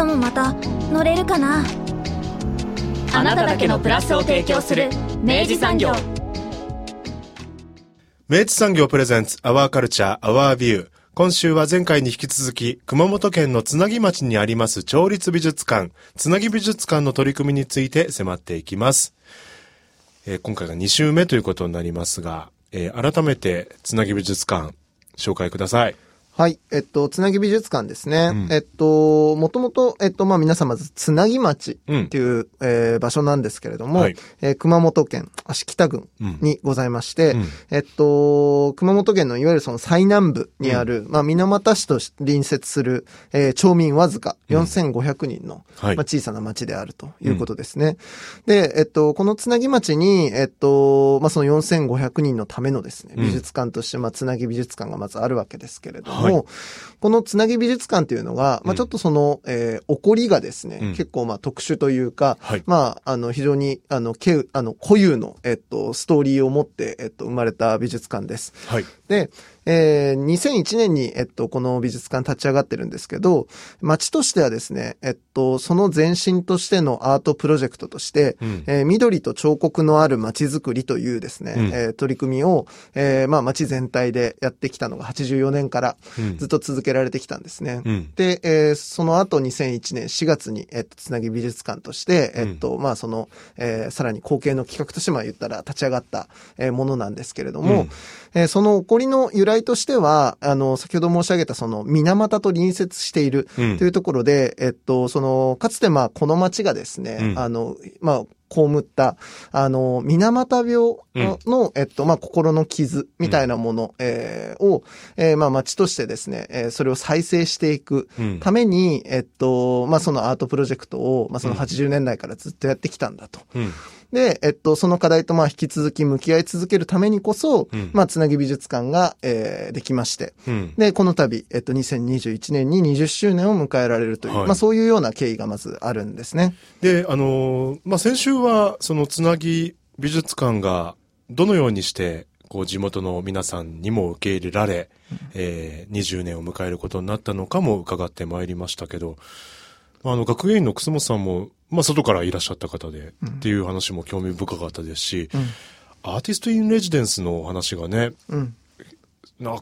明日もまた乗れるかな。あなただけのプラスを提供する明治産業。明治産業プレゼンツアワーカルチャーアワービュー。今週は前回に引き続き熊本県のつなぎ町にあります町立美術館、つなぎ美術館の取り組みについて迫っていきます。今回が2週目ということになりますが、改めてつなぎ美術館紹介ください。はい、つなぎ美術館ですね。もともと、まあ、皆様、つなぎ町っていう、場所なんですけれども、はい、熊本県芦北郡にございまして、熊本県のいわゆるその最南部にある、まあ、水俣市と隣接する、町民わずか4500人の、まあ、小さな町であるということですね。で、このつなぎ町に、まあ、その4500人のためのですね、美術館として、まあ、つなぎ美術館がまずあるわけですけれども、はい、このつなぎ美術館というのが、まあ、ちょっとその、起こりがですね、結構まあ特殊というか、まあ、非常に固有の、ストーリーを持って、生まれた美術館です。はい、で、2001年に、この美術館立ち上がってるんですけど、町としてはですね、その前身としてのアートプロジェクトとして、緑と彫刻のある町づくりというですね、取り組みを、まあ、町全体でやってきたのが84年から、ずっと続けられてきたんですね。で、その後2001年4月に、つなぎ美術館として、まあ、その、さらに後継の企画として、まあ、言ったら立ち上がった、ものなんですけれども、その起こりの由来としては、先ほど申し上げたその水俣と隣接しているというところで、その、かつてまあ、この町がですね、まあ、被った、水俣病の、まあ、心の傷みたいなもの、を、まあ、町としてですね、それを再生していくために、まあ、そのアートプロジェクトを、まあ、その80年代からずっとやってきたんだと。で、その課題と、まあ、引き続き向き合い続けるためにこそ、まあ、つなぎ美術館が、できまして、で、この度、2021年に20周年を迎えられるという、まあ、そういうような経緯がまずあるんですね。で、まあ、先週は、その、つなぎ美術館が、どのようにして、こう、地元の皆さんにも受け入れられ、20年を迎えることになったのかも伺ってまいりましたけど、学芸員の楠本さんも、まあ、外からいらっしゃった方で、っていう話も興味深かったですし、アーティスト・イン・レジデンスの話がね、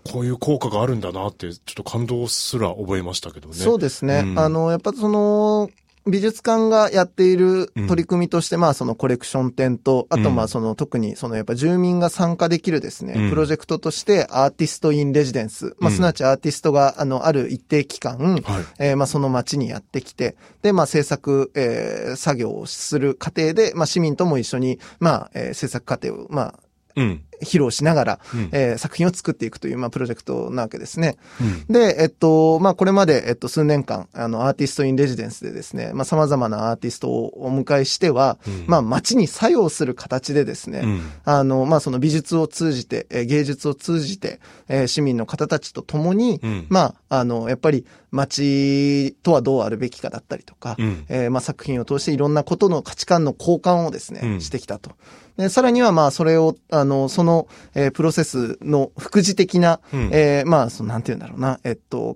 こういう効果があるんだなって、ちょっと感動すら覚えましたけどね。そうですね。やっぱその、美術館がやっている取り組みとして、まあそのコレクション展と、あとまあその、特にそのやっぱ住民が参加できるですね、プロジェクトとしてアーティストインレジデンス、まあすなわちアーティストがある一定期間、まあその町にやってきて、でまあ制作、作業をする過程で、まあ市民とも一緒に、まあ、制作過程を、まあ、披露しながら、作品を作っていくという、まあ、プロジェクトなわけですね。で、まあ、これまで、数年間、アーティストインレジデンスでですね、まあ、様々なアーティストをお迎えしては、まあ、街に作用する形でですね、まあ、その美術を通じて、芸術を通じて、市民の方たちと共に、まあ、やっぱり、街とはどうあるべきかだったりとか、まあ、作品を通していろんなことの価値観の交換をですね、してきたと。で、さらには、まあ、それを、その、プロセスの副次的な、まあ、その、なんて言うんだろうな、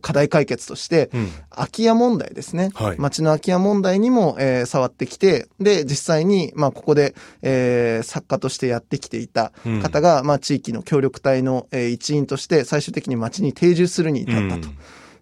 課題解決として、空き家問題ですね。町の空き家問題にも、触ってきて、で、実際に、まあ、ここで、作家としてやってきていた方が、まあ、地域の協力隊の、一員として、最終的に町に定住するに至ったと。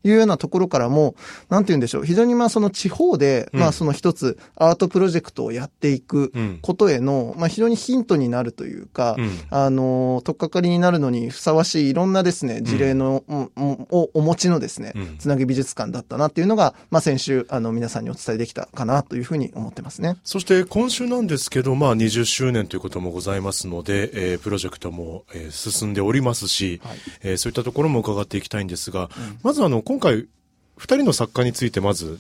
いうようなところからも、なんて言うんでしょう。非常にまあその地方で、まあその一つアートプロジェクトをやっていくことへの、まあ非常にヒントになるというか、取っかかりになるのにふさわしいいろんなですね、事例の、をお持ちのですね、つなぎ美術館だったなっていうのが、まあ先週、皆さんにお伝えできたかなというふうに思ってますね。そして今週なんですけど、まあ20周年ということもございますので、プロジェクトも進んでおりますし、そういったところも伺っていきたいんですが、まず今回2人の作家についてまず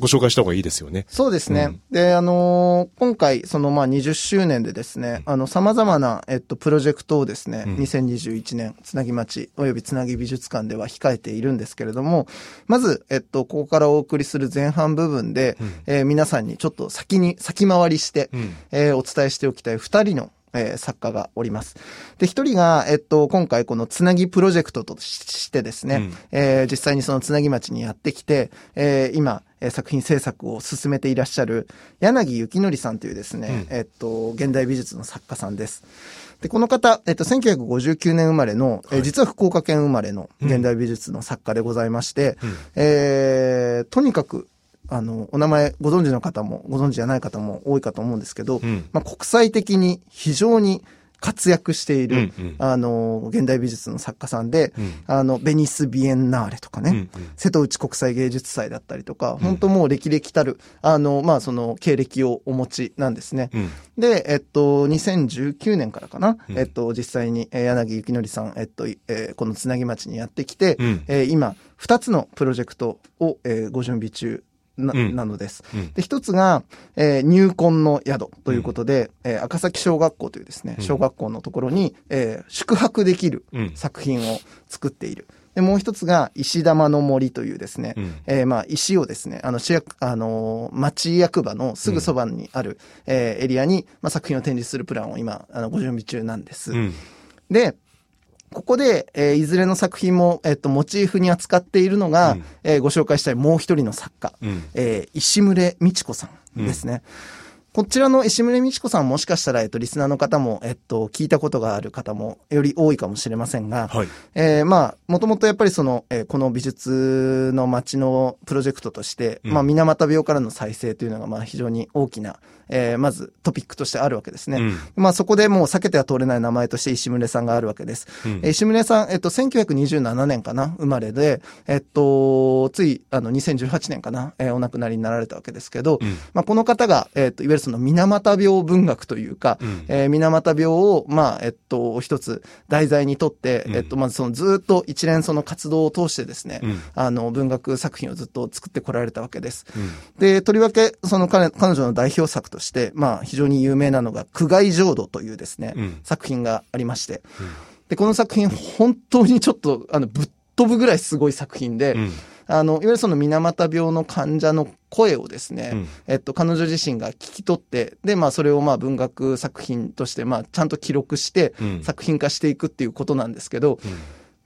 ご紹介した方がいいですよね。そうですね。うん、で、今回、その、20周年でですね、様々な、プロジェクトをですね、2021年、つなぎ町、およびつなぎ美術館では控えているんですけれども、まず、ここからお送りする前半部分で、皆さんにちょっと先回りして、お伝えしておきたい2人の、作家がおります。で、一人が、今回このつなぎプロジェクトとしてですね、実際にそのつなぎ町にやってきて、今、作品制作を進めていらっしゃる柳幸典さんというですね、現代美術の作家さんです。で、この方、1959年生まれの、実は福岡県生まれの現代美術の作家でございまして、とにかく、お名前ご存知の方もご存知じゃない方も多いかと思うんですけど、国際的に非常に活躍している、現代美術の作家さんで、ベニス・ビエンナーレとかね、瀬戸内国際芸術祭だったりとか、本当もう歴々たる、その経歴をお持ちなんですね。で、2019年からかな、実際に柳幸典さん、このつなぎ町にやってきて、今、2つのプロジェクトを、ご準備中なのです。で、一つが、入魂の宿ということで、赤崎小学校というですね、小学校のところに、宿泊できる作品を作っている。で、もう一つが、石玉の森というですね、石をですね、町役場のすぐそばにある、エリアに、作品を展示するプランを今、ご準備中なんです。で、ここで、いずれの作品も、モチーフに扱っているのが、ご紹介したいもう一人の作家、石牟美智子さんですね。こちらの石牟美智子さん、もしかしたら、リスナーの方も、聞いたことがある方も、より多いかもしれませんが、もともとやっぱりその、この美術の街のプロジェクトとして、水俣病からの再生というのが、非常に大きな、まずトピックとしてあるわけですね。そこでもう避けては通れない名前として石牟さんがあるわけです。石牟さん、1927年かな、生まれで、つい、2018年かな、お亡くなりになられたわけですけど、この方が、いわゆるその水俣病文学というか、水俣病を、一つ題材にとって、まずそのずっと一連その活動を通してですね、文学作品をずっと作ってこられたわけです。で、とりわけ、その彼女の代表作として、非常に有名なのが、苦海浄土というですね、作品がありまして、で、この作品、本当にちょっと、ぶっ飛ぶぐらいすごい作品で、いわゆるその水俣病の患者の声をですね、彼女自身が聞き取って、で、それを文学作品として、ちゃんと記録して、作品化していくっていうことなんですけど、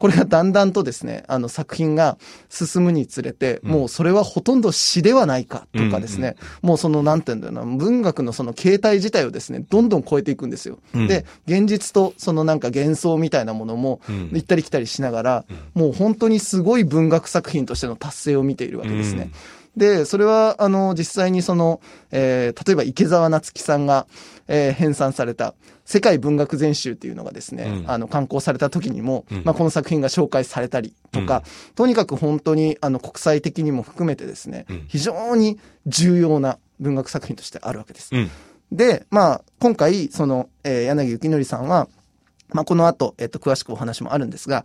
これがだんだんとですね、作品が進むにつれて、もうそれはほとんど詩ではないかとかですね、もうそのなんていうんだろうな、文学のその形態自体をですね、どんどん超えていくんですよ。で、現実とそのなんか幻想みたいなものも行ったり来たりしながら、もう本当にすごい文学作品としての達成を見ているわけですね。で、それは、実際にその、例えば池澤夏樹さんが、編纂された世界文学全集っていうのがですね、刊行された時にも、この作品が紹介されたりとか、とにかく本当に、国際的にも含めてですね、非常に重要な文学作品としてあるわけです。で、今回、その、柳幸典さんは、この後、詳しくお話もあるんですが、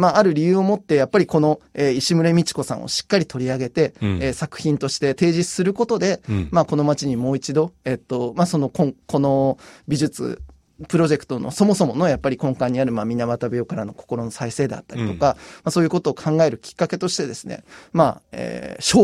ある理由をもって、やっぱりこの、石牟美智子さんをしっかり取り上げて、作品として提示することで、この街にもう一度、この美術、プロジェクトのそもそものやっぱり根幹にある、水俣病からの心の再生だったりとか、そういうことを考えるきっかけとしてですね、召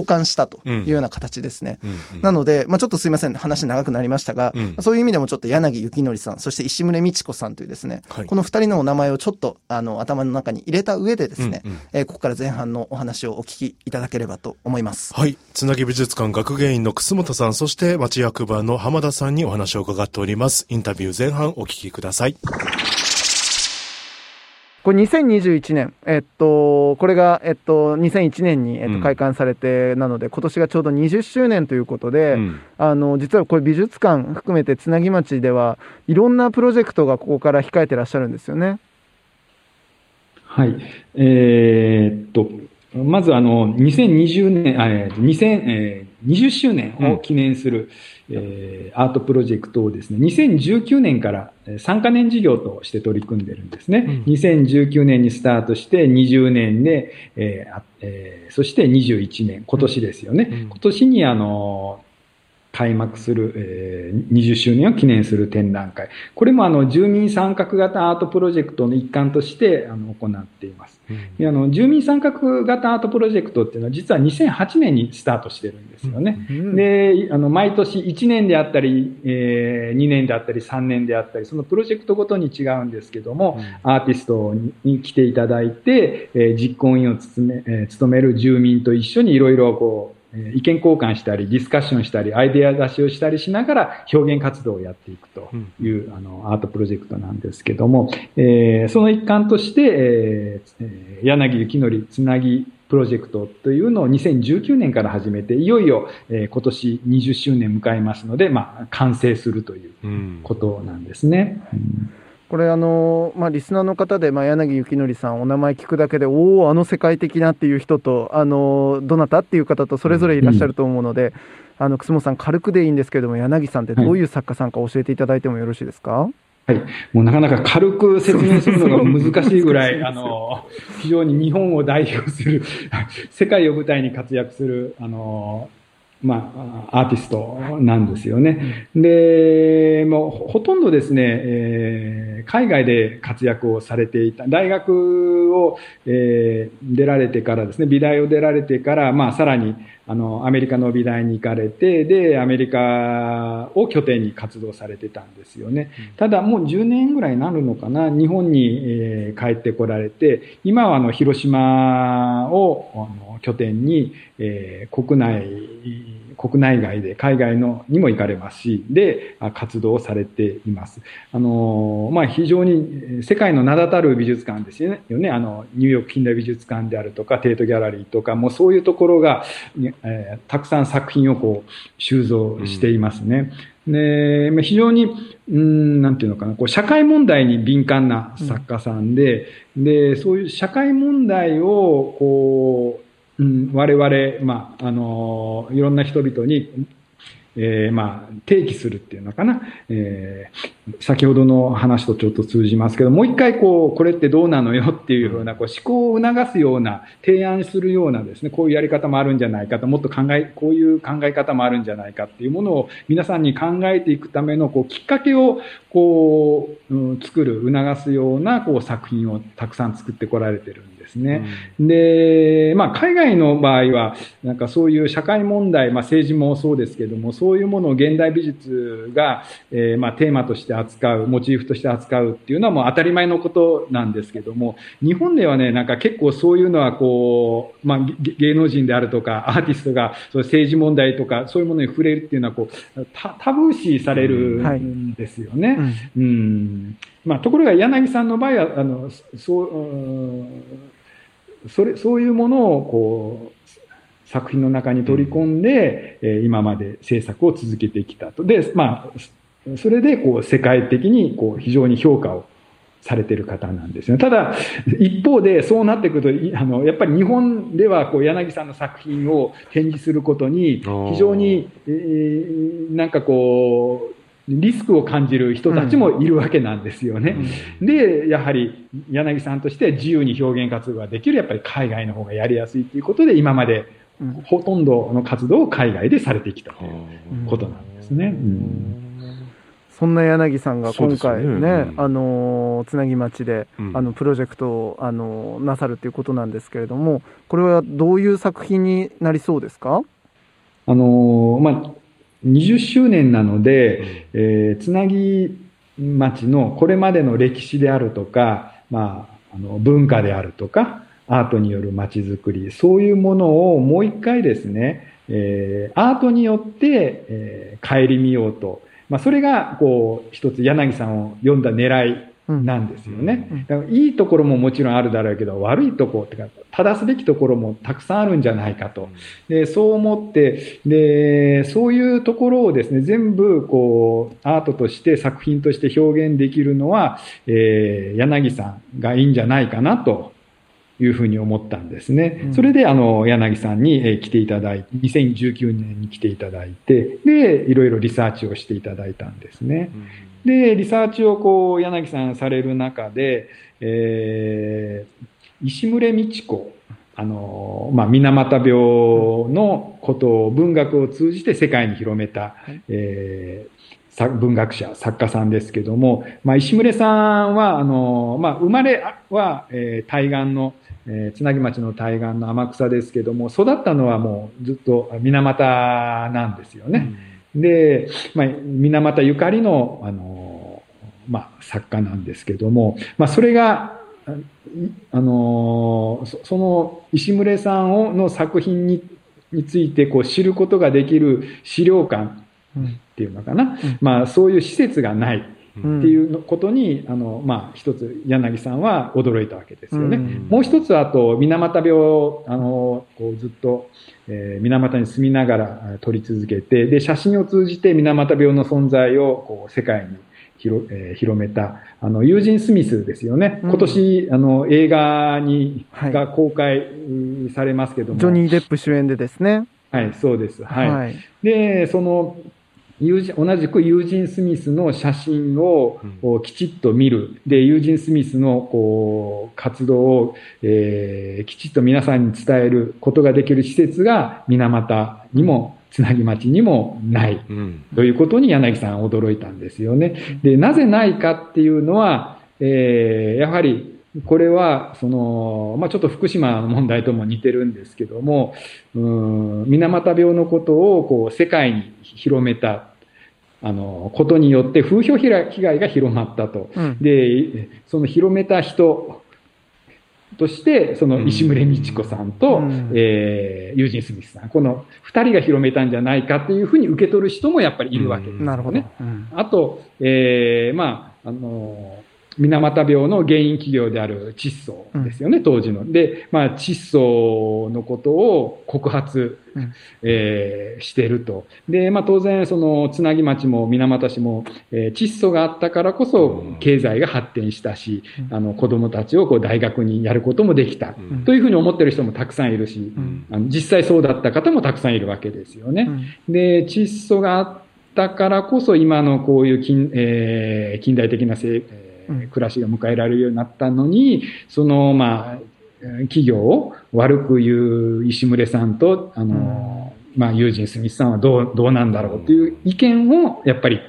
喚したというような形ですね。なので、ちょっとすいません、話長くなりましたが、そういう意味でもちょっと柳幸典さん、そして石牟美智子さんというですね、この2人のお名前をちょっと、頭の中に入れた上でですね、ここから前半のお話をお聞きいただければと思います。はい。つなぎ美術館学芸員の楠本さん、そして町役場の浜田さんにお話を伺っております。インタビュー前半お聞きください。これ2021年、これが、2001年に、開館されて、なので、今年がちょうど20周年ということで、実はこれ美術館含めてつなぎ町では、いろんなプロジェクトがここから控えてらっしゃるんですよね。はい。まず2020周年を記念する、アートプロジェクトをですね、2019年から3カ年事業として取り組んでるんですね。2019年にスタートして20年で、そして21年、今年ですよね。今年に開幕する、20周年を記念する展覧会。これも住民参画型アートプロジェクトの一環として行っています。で住民参画型アートプロジェクトっていうのは実は2008年にスタートしてるんですよね。で、毎年1年であったり、2年であったり3年であったり、そのプロジェクトごとに違うんですけども、アーティストに来ていただいて、実行委員を務める住民と一緒にいろいろこう、意見交換したりディスカッションしたりアイデア出しをしたりしながら表現活動をやっていくという、アートプロジェクトなんですけども、その一環として、柳幸則つなぎプロジェクトというのを2019年から始めて、いよいよ、今年20周年迎えますので、まあ、完成するということなんですね。これリスナーの方で、柳幸則さんお名前聞くだけで、おお世界的なっていう人と、どなたっていう方とそれぞれいらっしゃると思うので、楠本さん軽くでいいんですけれども、柳さんってどういう作家さんか教えていただいてもよろしいですか？はい、もうなかなか軽く説明するのが難しいぐらい非常に日本を代表する世界を舞台に活躍するアーティストなんですよね。で、もうほとんどですね、海外で活躍をされていた、大学を、出られてからですね、美大を出られてから、さらに、アメリカの美大に行かれて、で、アメリカを拠点に活動されてたんですよね。ただ、もう10年ぐらいになるのかな、日本に、帰ってこられて、今は広島を拠点に、国内外で海外にも行かれますし、で、活動をされています。非常に世界の名だたる美術館ですよね。ニューヨーク近代美術館であるとか、テートギャラリーとか、もうそういうところが、たくさん作品をこう収蔵していますね。で、非常に、なんていうのかな、こう社会問題に敏感な作家さんで、で、そういう社会問題を、こう、我々、いろんな人々に、提起するっていうのかな、先ほどの話とちょっと通じますけど、もう一回これってどうなのよっていうような、思考を促すような、提案するようなですね、こういうやり方もあるんじゃないかと、もっとこういう考え方もあるんじゃないかっていうものを皆さんに考えていくための、きっかけを、作る、促すような、作品をたくさん作ってこられてるんですね。で、海外の場合は、なんかそういう社会問題、政治もそうですけども、そういうものを現代美術が、テーマとして扱う、モチーフとして扱うっていうのはもう当たり前のことなんですけども、日本ではね、なんか結構そういうのは芸能人であるとか、アーティストがそう政治問題とか、そういうものに触れるっていうのはタブー視されるんですよね。ところが柳さんの場合は、そういうものを作品の中に取り込んで、今まで制作を続けてきたと。で、それで世界的に非常に評価をされている方なんですよ。ただ、一方でそうなってくると、やっぱり日本では柳さんの作品を展示することに、非常に、なんかリスクを感じる人たちもいるわけなんですよね。で、やはり柳さんとして自由に表現活動ができる、やっぱり海外の方がやりやすいということで、今までほとんどの活動を海外でされてきたということなんですね。そんな柳さんが今回ね、つなぎ町でプロジェクトをなさるということなんですけれども、これはどういう作品になりそうですか？20周年なので、つなぎ町のこれまでの歴史であるとか、文化であるとか、アートによる町づくり、そういうものをもう一回ですね、アートによって、顧みようと。それが、一つ柳さんを呼んだ狙いなんですよね。だからいいところももちろんあるだろうけど、悪いところってか、正すべきところもたくさんあるんじゃないかと。で、そう思って、で、そういうところをですね、全部、アートとして、作品として表現できるのは、柳さんがいいんじゃないかなというふうに思ったんですね。それで柳さんに来ていただいて、2019年に来ていただいて、でいろいろリサーチをしていただいたんですね。でリサーチをこう柳さんされる中で、石牟礼道子、水俣病のことを文学を通じて世界に広めた、文学者、作家さんですけども、石牟礼さんは生まれは、対岸のつなぎ町の対岸の天草ですけども、育ったのはもうずっと水俣なんですよね。で、水俣ゆかりの、作家なんですけども、それがその石牟礼さんの作品についてこう知ることができる資料館っていうのかな、そういう施設がないっていうことに、一つ柳さんは驚いたわけですよね。もう一つ、あと水俣病こうずっと、水俣に住みながら撮り続けて、で写真を通じて水俣病の存在をこう世界に広めたユージン・スミスですよね。今年映画が公開されますけども、ジョニー・デップ主演でですね。はい、そうです。はい。はい、でその同じくユージン・スミスの写真をきちっと見る。でユージン・スミスのこう活動を、きちっと皆さんに伝えることができる施設が水俣にも、つなぎ町にもないということに柳さん驚いたんですよね。でなぜないかっていうのは、やはりこれはその、ちょっと福島の問題とも似てるんですけども、水俣病のことをこう世界に広めたことによって風評被害が広まったと、でその広めた人としてその石牟礼道子さんと、ユージン・スミスさん、この2人が広めたんじゃないかというふうに受け取る人もやっぱりいるわけですね。なるほど。あと、水俣病の原因企業である窒素ですよね、当時の。で、窒素のことを告発、していると。で、当然、その、つなぎ町も水俣市も、窒素があったからこそ、経済が発展したし、子供たちをこう大学にやることもできた、というふうに思っている人もたくさんいるし、実際そうだった方もたくさんいるわけですよね。で、窒素があったからこそ、今のこういう近代的な暮らしが迎えられるようになったのに、その企業を悪く言う石牟礼さんとユージン・スミスさんはどうなんだろうという意見をやっぱり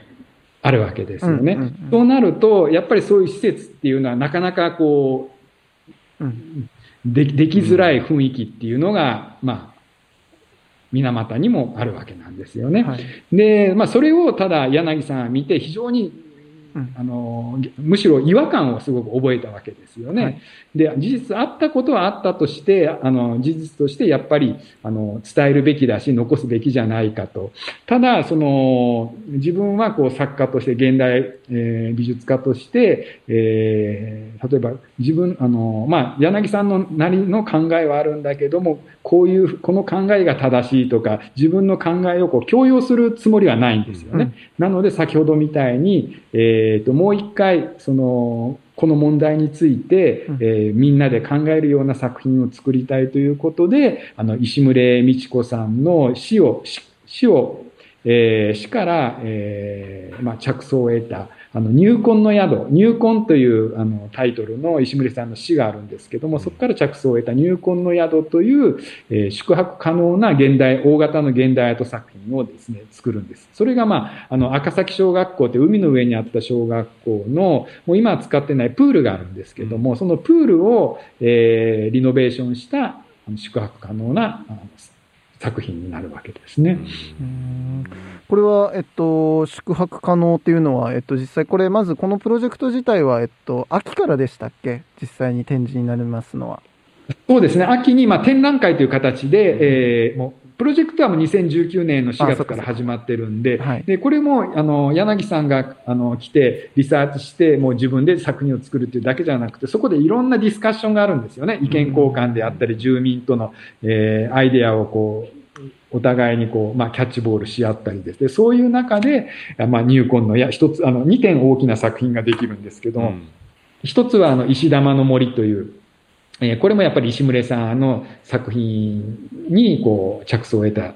あるわけですよね。そうなるとやっぱりそういう施設っていうのはなかなかこう、できづらい雰囲気っていうのが水俣にもあるわけなんですよね。で、それをただ柳さんは見て非常にむしろ違和感をすごく覚えたわけですよね。で、事実あったことはあったとして、事実としてやっぱり伝えるべきだし、残すべきじゃないかと。ただ、自分はこう作家として、現代、美術家として、例えば自分、柳さんのなりの考えはあるんだけども、この考えが正しいとか、自分の考えをこう強要するつもりはないんですよね。なので、先ほどみたいに、もう一回この問題について、みんなで考えるような作品を作りたいということで、石牟礼道子さんの死から、着想を得た入魂の宿、入魂というタイトルの石牟礼さんの詩があるんですけども、そこから着想を得た入魂の宿という、宿泊可能な大型の現代アート作品をですね、作るんです。それが赤崎小学校って海の上にあった小学校の、もう今は使ってないプールがあるんですけども、そのプールを、リノベーションした宿泊可能な作品になるわけですね。これは、宿泊可能っていうのは、実際これ、まずこのプロジェクト自体は、秋からでしたっけ、実際に展示になりますのは。そうですね、秋に、展覧会という形で、プロジェクトはもう2019年の4月から始まってるんで、でこれも柳さんが来てリサーチしてもう自分で作品を作るっていうだけじゃなくて、そこでいろんなディスカッションがあるんですよね。意見交換であったり、住民とのアイデアをこうお互いにこうキャッチボールし合ったりですね、そういう中で入魂の一つ2点大きな作品ができるんですけど、一つは石玉の森というこれもやっぱり石牟礼さんの作品にこう着想を得た、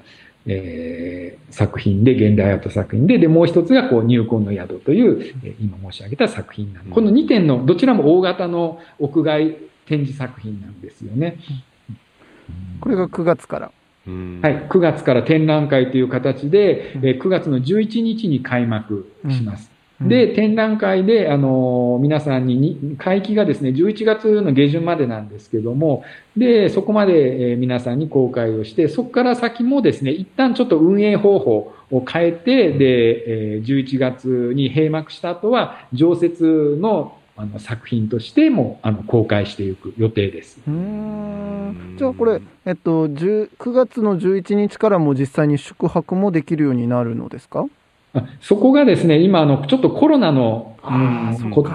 作品で、現代アート作品で、でもう一つがこう入魂の宿という、今申し上げた作品なので、この2点のどちらも大型の屋外展示作品なんですよね。これが9月から、はい、9月から展覧会という形で、9月の11日に開幕します。で、展覧会で、皆さんに、会期がですね、11月の下旬までなんですけども、で、そこまで、皆さんに公開をして、そこから先もですね、一旦ちょっと運営方法を変えて、で、11月に閉幕した後は、常設の、作品としても、公開していく予定です。じゃあこれ、9月の11日からも実際に宿泊もできるようになるのですか？そこがですね、今ちょっとコロナの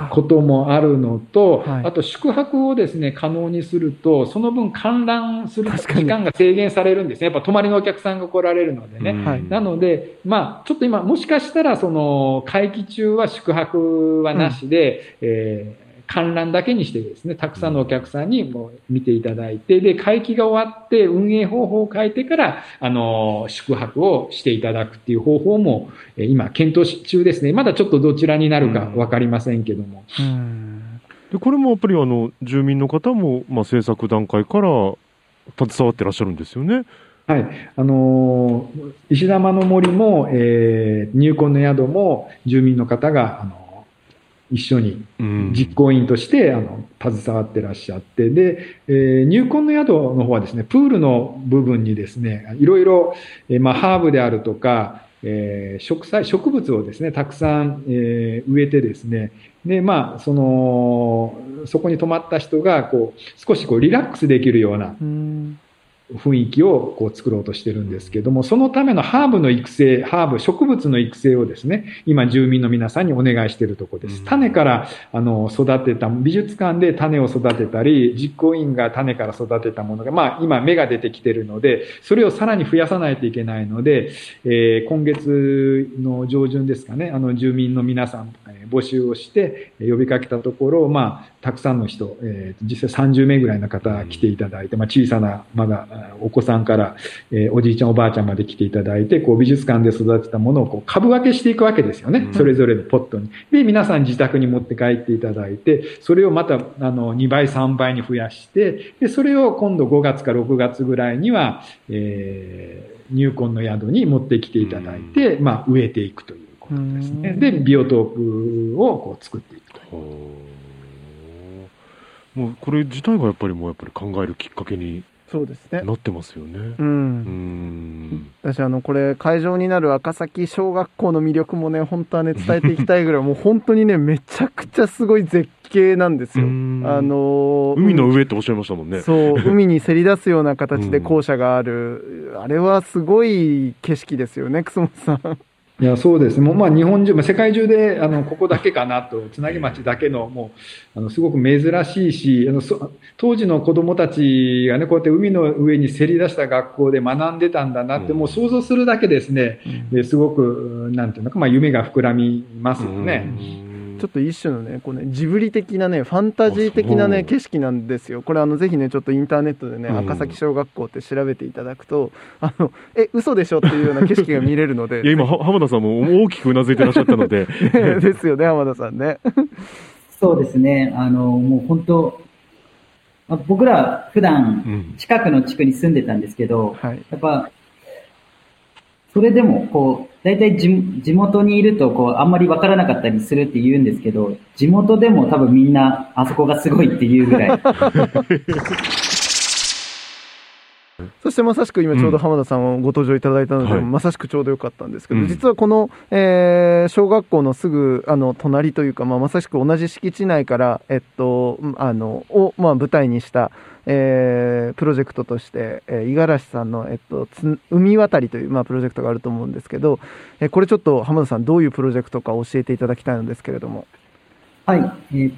こともあるのと、はい、あと宿泊をですね可能にすると、その分観覧する時間が制限されるんですね。やっぱ泊まりのお客さんが来られるのでね、はい、なので、まあ、ちょっと今もしかしたらその会期中は宿泊はなしで、観覧だけにしてですね、たくさんのお客さんにも見ていただいて、で、会期が終わって運営方法を変えてから、宿泊をしていただくっていう方法も、今、検討中ですね。まだちょっとどちらになるか分かりませんけども。で、これもやっぱり住民の方も、まあ、制作段階から携わってらっしゃるんですよね。はい、石玉の森も、入魂の宿も住民の方が、一緒に実行委員として携わってらっしゃって、で、入魂の宿の方はですね、プールの部分にですね、いろいろ、まあ、ハーブであるとか、植物をですね、たくさん、植えてですね、で、まあ、そこに泊まった人が、こう、少しこう、リラックスできるような、雰囲気をこう作ろうとしてるんですけども、そのためのハーブの育成、植物の育成をですね、今住民の皆さんにお願いしているところです。種から育てた、美術館で種を育てたり、実行委員が種から育てたものが、まあ今芽が出てきてるので、それをさらに増やさないといけないので、今月の上旬ですかね、住民の皆さん募集をして呼びかけたところ、まあたくさんの人、実際30名ぐらいの方来ていただいて、まあ小さな、まだお子さんから、おじいちゃんおばあちゃんまで来ていただいて、こう美術館で育てたものをこう株分けしていくわけですよね。それぞれのポットに。で、皆さん自宅に持って帰っていただいて、それをまた2倍3倍に増やして、で、それを今度5月か6月ぐらいには、入魂の宿に持ってきていただいて、まあ植えていくということですね。で、ビオトープをこう作っていくという。もうこれ自体がやっぱりもうやっぱり考えるきっかけに。そうですね、なってますよね。私これ会場になる赤崎小学校の魅力もね、本当はね伝えていきたいぐらいもう本当にねめちゃくちゃすごい絶景なんですよ。海の上っておっしゃいましたもんね。そう海にせり出すような形で校舎がある、あれはすごい景色ですよね、楠本さん。いや、そうです。もう、まあ、日本中、世界中で、ここだけかなと、つなぎ町だけの、もう、すごく珍しいし、当時の子供たちがね、こうやって海の上にせり出した学校で学んでたんだなって、もう想像するだけですね、すごく、なんていうのか、まあ、夢が膨らみますよね。ちょっと一種のね、こうね、ジブリ的なね、ファンタジー的なね、景色なんですよ。これぜひね、ちょっとインターネットでね、赤崎小学校って調べていただくと、嘘でしょっていうような景色が見れるので。いや、今、浜田さんも大きくうなずいてらっしゃったので。ですよね、浜田さんね。そうですね、もう本当、僕ら普段、近くの地区に住んでたんですけど、はい、やっぱ、それでも、こう、大体地元にいると、こう、あんまりわからなかったりするって言うんですけど、地元でも多分みんな、あそこがすごいって言うぐらい。そしてまさしく今ちょうど浜田さんをご登場いただいたので、まさしくちょうどよかったんですけど、実はこの、小学校のすぐ隣というか、まさしく同じ敷地内から、を、まあ、舞台にした、プロジェクトとして、五十嵐さんの、海渡りという、まあ、プロジェクトがあると思うんですけど、これちょっと浜田さんどういうプロジェクトか教えていただきたいのですけれども。はい、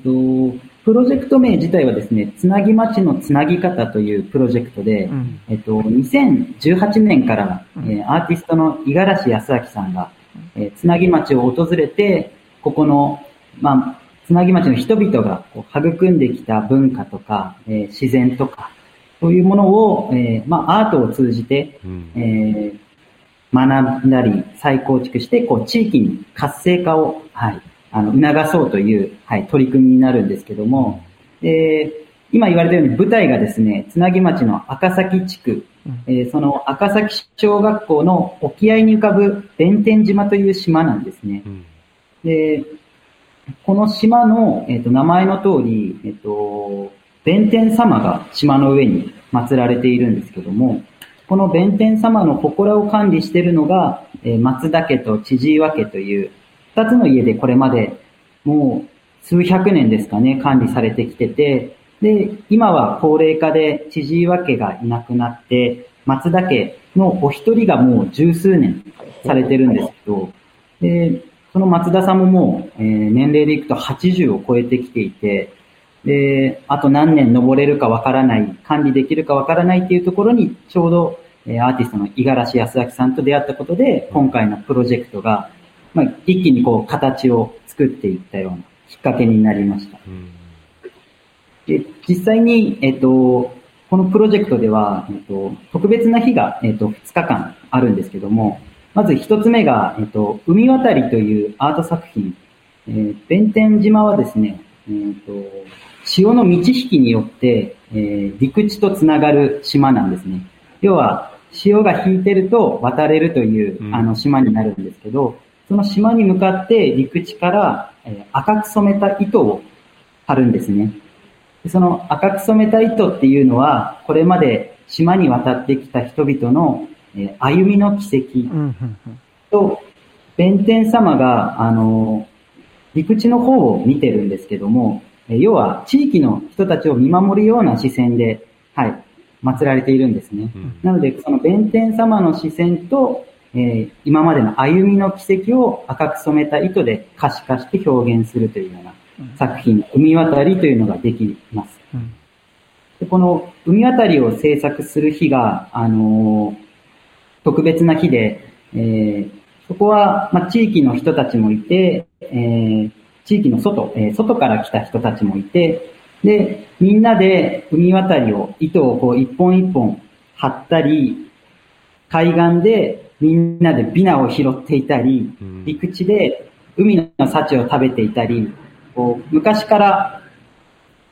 プロジェクト名自体はですね、つなぎ町のつなぎ方というプロジェクトで、2018年から、アーティストの五十嵐康明さんが、つなぎ町を訪れて、ここの、まあ、つなぎ町の人々がこう育んできた文化とか、自然とか、そういうものを、アートを通じて、学んだり再構築してこう地域に活性化を、促そうという、取り組みになるんですけども、今言われたように舞台がですね、つなぎ町の赤崎地区、その赤崎小学校の沖合に浮かぶ弁天島という島なんですね。で、この島の、名前の通り、弁天様が島の上に祀られているんですけども、この弁天様の祠を管理しているのが、松田家と千々岩家という2つの家で、これまでもう数百年ですかね、管理されてきてて、で、今は高齢化で千々岩家がいなくなって、松田家のお一人がもう十数年されてるんですけど、で、その松田さんももう、年齢でいくと80を超えてきていて、で、あと何年登れるかわからない、管理できるかわからないっていうところに、ちょうど、アーティストの五十嵐康明さんと出会ったことで、今回のプロジェクトが、一気にこう形を作っていったようなきっかけになりました。で、実際に、このプロジェクトでは、特別な日が、2日間あるんですけども、まず1つ目が、海渡りというアート作品。弁天島はですね、潮の満ち引きによって、陸地とつながる島なんですね。要は、潮が引いてると渡れるという、島になるんですけど、その島に向かって陸地から、赤く染めた糸を張るんですね。その赤く染めた糸っていうのは、これまで島に渡ってきた人々の歩みの軌跡と、弁天様が、陸地の方を見てるんですけども、要は地域の人たちを見守るような視線で、祀られているんですね。なので、その弁天様の視線と、今までの歩みの軌跡を赤く染めた糸で可視化して表現するというような、作品、海渡りというのができます。で、この海渡りを制作する日が、特別な日で、そこは、地域の人たちもいて、地域の外、外から来た人たちもいて、で、みんなで海渡りを、糸をこう一本一本張ったり、海岸でみんなでビナを拾っていたり、陸地で海の幸を食べていたり、こう昔から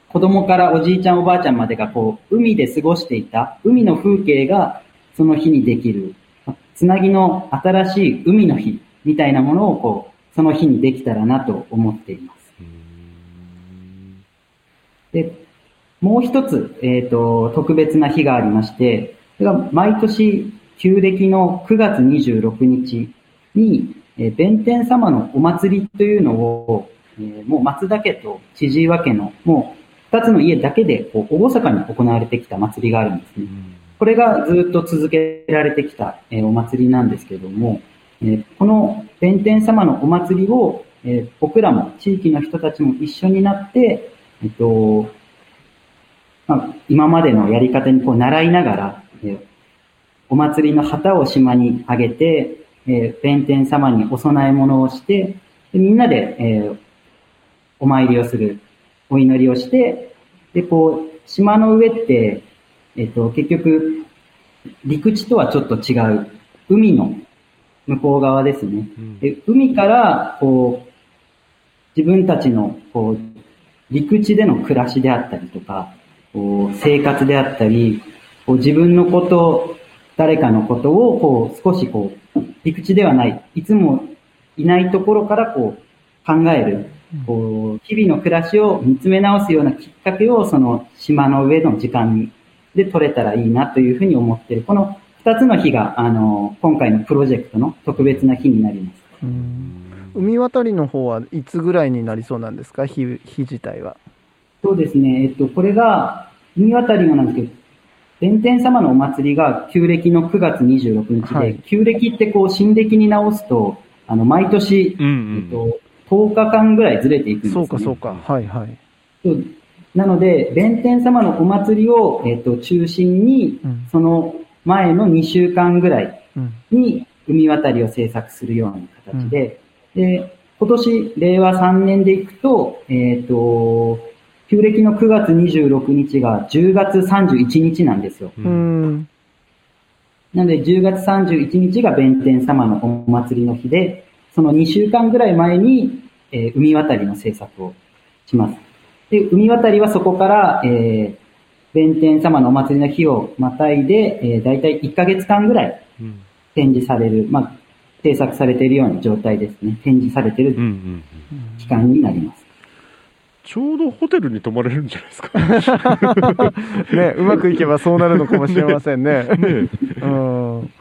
子供からおじいちゃんおばあちゃんまでがこう海で過ごしていた海の風景がその日にできる、つなぎの新しい海の日みたいなものをこうその日にできたらなと思っています。で、もう一つ、特別な日がありまして、それが毎年旧暦の9月26日に、弁天様のお祭りというのをもう松田家と千々岩家のもう2つの家だけでこう厳かに行われてきた祭りがあるんですね。これがずっと続けられてきたお祭りなんですけれども、この弁天様のお祭りを僕らも地域の人たちも一緒になって、今までのやり方にこう習いながら、お祭りの旗を島にあげて、弁天様にお供え物をして、みんなで、お参りをする、お祈りをして、で、こう、島の上って、結局、陸地とはちょっと違う、海の向こう側ですね。で、海から、こう、自分たちの、こう、陸地での暮らしであったりとか、こう、生活であったり、こう、自分のこと、誰かのことを、こう、少しこう、陸地ではない、いつもいないところからこう、考える、こう日々の暮らしを見つめ直すようなきっかけをその島の上の時間で取れたらいいなというふうに思っている。この2つの日が今回のプロジェクトの特別な日になります。海渡りの方はいつぐらいになりそうなんですか？ 日自体は。そうですね。これが海渡りもなんですけど、弁天様のお祭りが旧暦の9月26日で、旧暦ってこう新暦に直すと毎年、10日間ぐらいずれていくんですね。そうか。はい。なので、弁天様のお祭りを、中心に、その前の2週間ぐらいに海渡りを制作するような形で、で、今年、令和3年でいくと、旧暦の9月26日が10月31日なんですよ。うん、なので10月31日が弁天様のお祭りの日で、その2週間ぐらい前に、海渡りの制作をします。で、海渡りはそこから、弁天様のお祭りの日をまたいで、だいたい1ヶ月間ぐらい展示される、まあ、制作されているような状態ですね。展示されている期間になります。ちょうどホテルに泊まれるんじゃないですかね。うまくいけばそうなるのかもしれませんね。ねうん。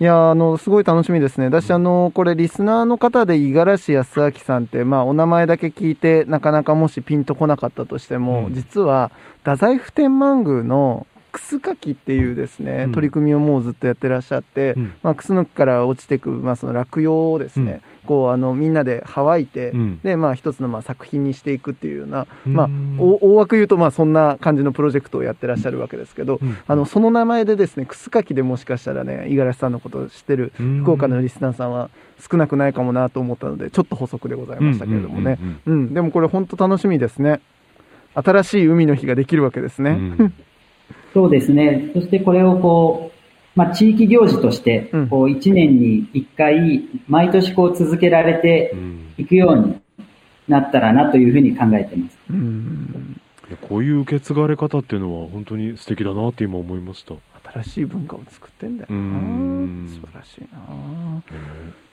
いやすごい楽しみですね。私これリスナーの方で五十嵐康明さんって、まあ、お名前だけ聞いてなかなかもしピンとこなかったとしても、うん、実は太宰府天満宮のクスカキっていうですね、取り組みをもうずっとやってらっしゃって、うんまあ、クスの木から落ちてく、まあ、その落葉をですね、うん、こうみんなで捌いて、うん、でまあ一つのまあ作品にしていくっていうような、うんまあ、大枠言うとまあそんな感じのプロジェクトをやってらっしゃるわけですけど、うん、その名前でですね、クスカキでもしかしたらね、五十嵐さんのことを知ってる福岡のリスナーさんは少なくないかもなと思ったので、ちょっと補足でございましたけれどもね、うんうんうんうん、でもこれ本当楽しみですね。新しい海の日ができるわけですね、うんそうですね。そしてこれをこう、まあ、地域行事として、こう、1年に1回、毎年こう続けられていくようになったらなというふうに考えています。うん。こういう受け継がれ方っていうのは本当に素敵だなって今思いました。新しい文化を作ってんだよな。素晴らしいな。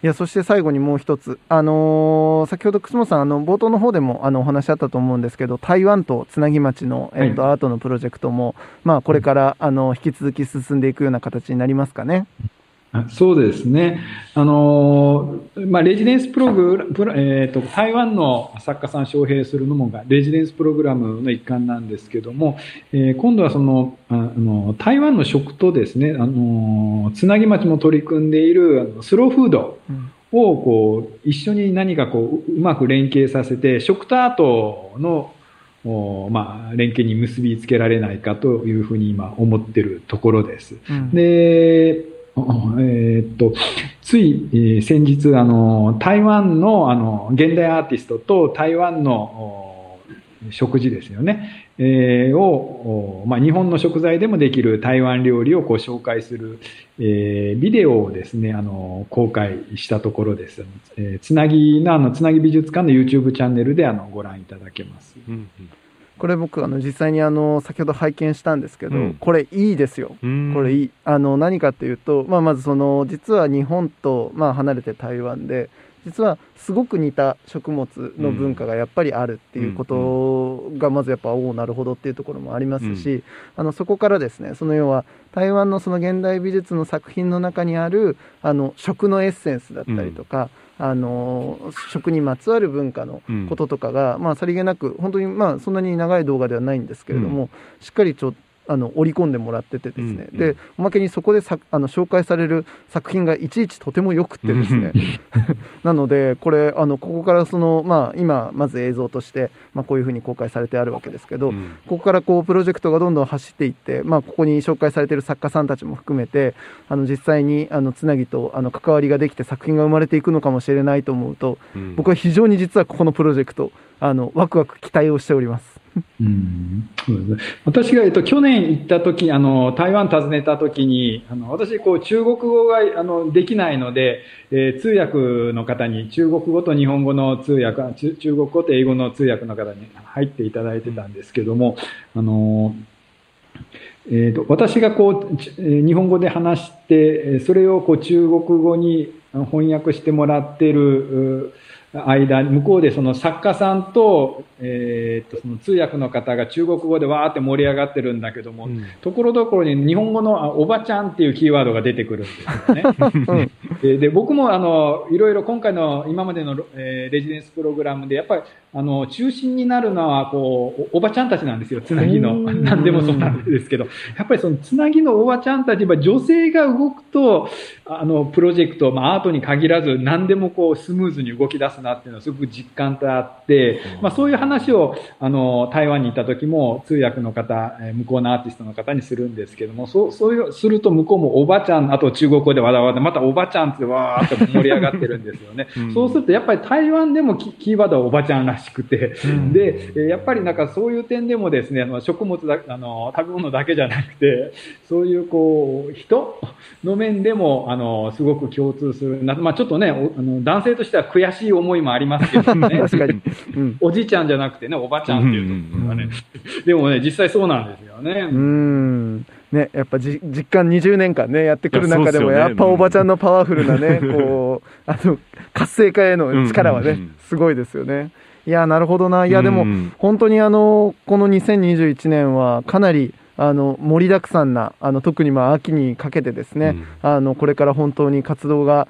いや、そして最後にもう一つ、先ほど楠本さん冒頭の方でもお話あったと思うんですけど、台湾とつなぎ町の、はい、アートのプロジェクトも、まあ、これから、引き続き進んでいくような形になりますかね。そうですね。まあ、レジデンスプログラム、台湾の作家さん招聘するのもがレジデンスプログラムの一環なんですけども、今度はその、台湾の食とですね、つなぎ町も取り組んでいるスローフードをこう、一緒に何かこう、うまく連携させて、食とアートのまあ、連携に結びつけられないかというふうに今思っているところです。うん、でつい、先日台湾の現代アーティストと台湾の食事ですよね、を、まあ、日本の食材でもできる台湾料理をこう紹介する、ビデオをですね公開したところです。つなぎのつなぎ美術館の YouTube チャンネルでご覧いただけます。うんうん、これ僕実際に先ほど拝見したんですけど、うん、これいいですよ。これいい。何かというと、まあ、まず実は日本と、まあ、離れて台湾で実はすごく似た食物の文化がやっぱりあるっていうことがまずやっぱおおなるほどっていうところもありますし、うん、そこからですね、その要は台湾のその現代美術の作品の中にある食のエッセンスだったりとか、うん、食にまつわる文化のこととかが、うん、まあさりげなく本当にまあそんなに長い動画ではないんですけれども、うん、しっかり織り込んでもらっててですね、うんうん、でおまけにそこで紹介される作品がいちいちとてもよくってですねなのでこれここからまあ、今まず映像として、まあ、こういうふうに公開されてあるわけですけど、うん、ここからこうプロジェクトがどんどん走っていって、まあ、ここに紹介されている作家さんたちも含めて実際につなぎと関わりができて作品が生まれていくのかもしれないと思うと、うん、僕は非常に実はここのプロジェクトワクワク期待をしております。うん、私が、去年行った時台湾訪ねた時に私こう中国語ができないので、通訳の方に中国語と日本語の通訳、中国語と英語の通訳の方に入っていただいてたんですけども、私がこう日本語で話してそれをこう中国語に翻訳してもらってる間、向こうでその作家さんと、その通訳の方が中国語でわーって盛り上がってるんだけども、うん、ところどころに日本語のおばちゃんっていうキーワードが出てくるんですよね、うん、で僕もいろいろ今回の今までのレジデンスプログラムでやっぱり中心になるのはこうおばちゃんたちなんですよ。つなぎの何でもそうなんですけど、やっぱりそのつなぎのおばちゃんたちは女性が動くとプロジェクト、アートに限らず何でもこうスムーズに動き出すなっていうのはすごく実感があって、そういう話を台湾にいた時も通訳の方、向こうのアーティストの方にするんですけども、そうすると向こうもおばちゃん、あと中国語でわだわだまたおばちゃんってわーって盛り上がってるんですよね。そうするとやっぱり台湾でもキーワードはおばちゃんらしくて、でやっぱりなんかそういう点でもですね、食物だ食べ物だけじゃなくて、そういうこう人の面でもすごく共通するな、ちょっとね男性としては悔しい思いもありますけどね確かに、おじちゃんじゃなくてねおばちゃんっていうところがね、でもね実際そうなんですよね。ね、やっぱ実感20年間ねやってくる中でもやっぱおばちゃんのパワフルなねこう活性化への力はねすごいですよね。いやなるほどな。いやでも本当にこの2021年はかなり盛りだくさんな特に秋にかけてですね、これから本当に活動が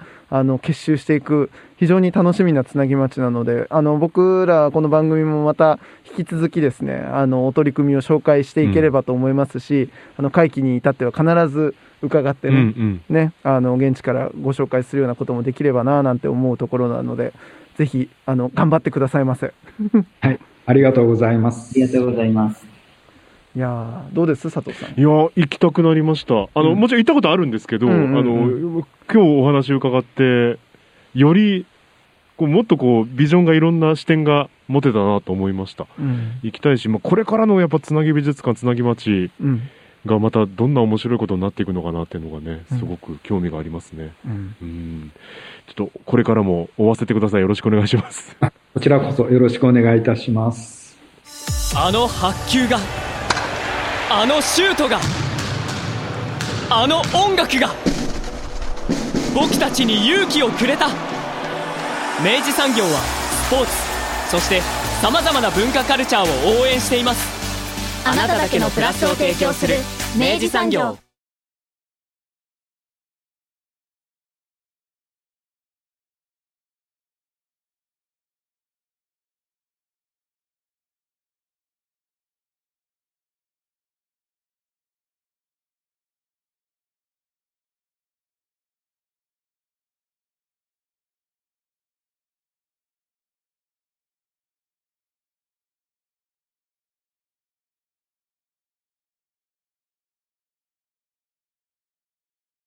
結集していく非常に楽しみなつなぎ町なので、僕らこの番組もまた引き続きですねお取り組みを紹介していければと思いますし、会期に至っては必ず伺ってね、現地からご紹介するようなこともできればななんて思うところなので、ぜひ頑張ってくださいませはい、ありがとうございます。ありがとうございます。いやどうです佐藤さん。いや行きたくなりました。もちろん行ったことあるんですけど、今日お話伺ってよりもっとビジョンがいろんな視点が持てたなと思いました。行きたいし、これからのやっぱつなぎ美術館つなぎ町がまたどんな面白いことになっていくのかなっていうのがねすごく興味がありますね。ちょっとこれからも追わせてください。よろしくお願いします。こちらこそよろしくお願いいたします。発球が。シュートが、音楽が僕たちに勇気をくれた。明治産業はスポーツ、そしてさまざまな文化カルチャーを応援しています。あなただけのプラスを提供する明治産業。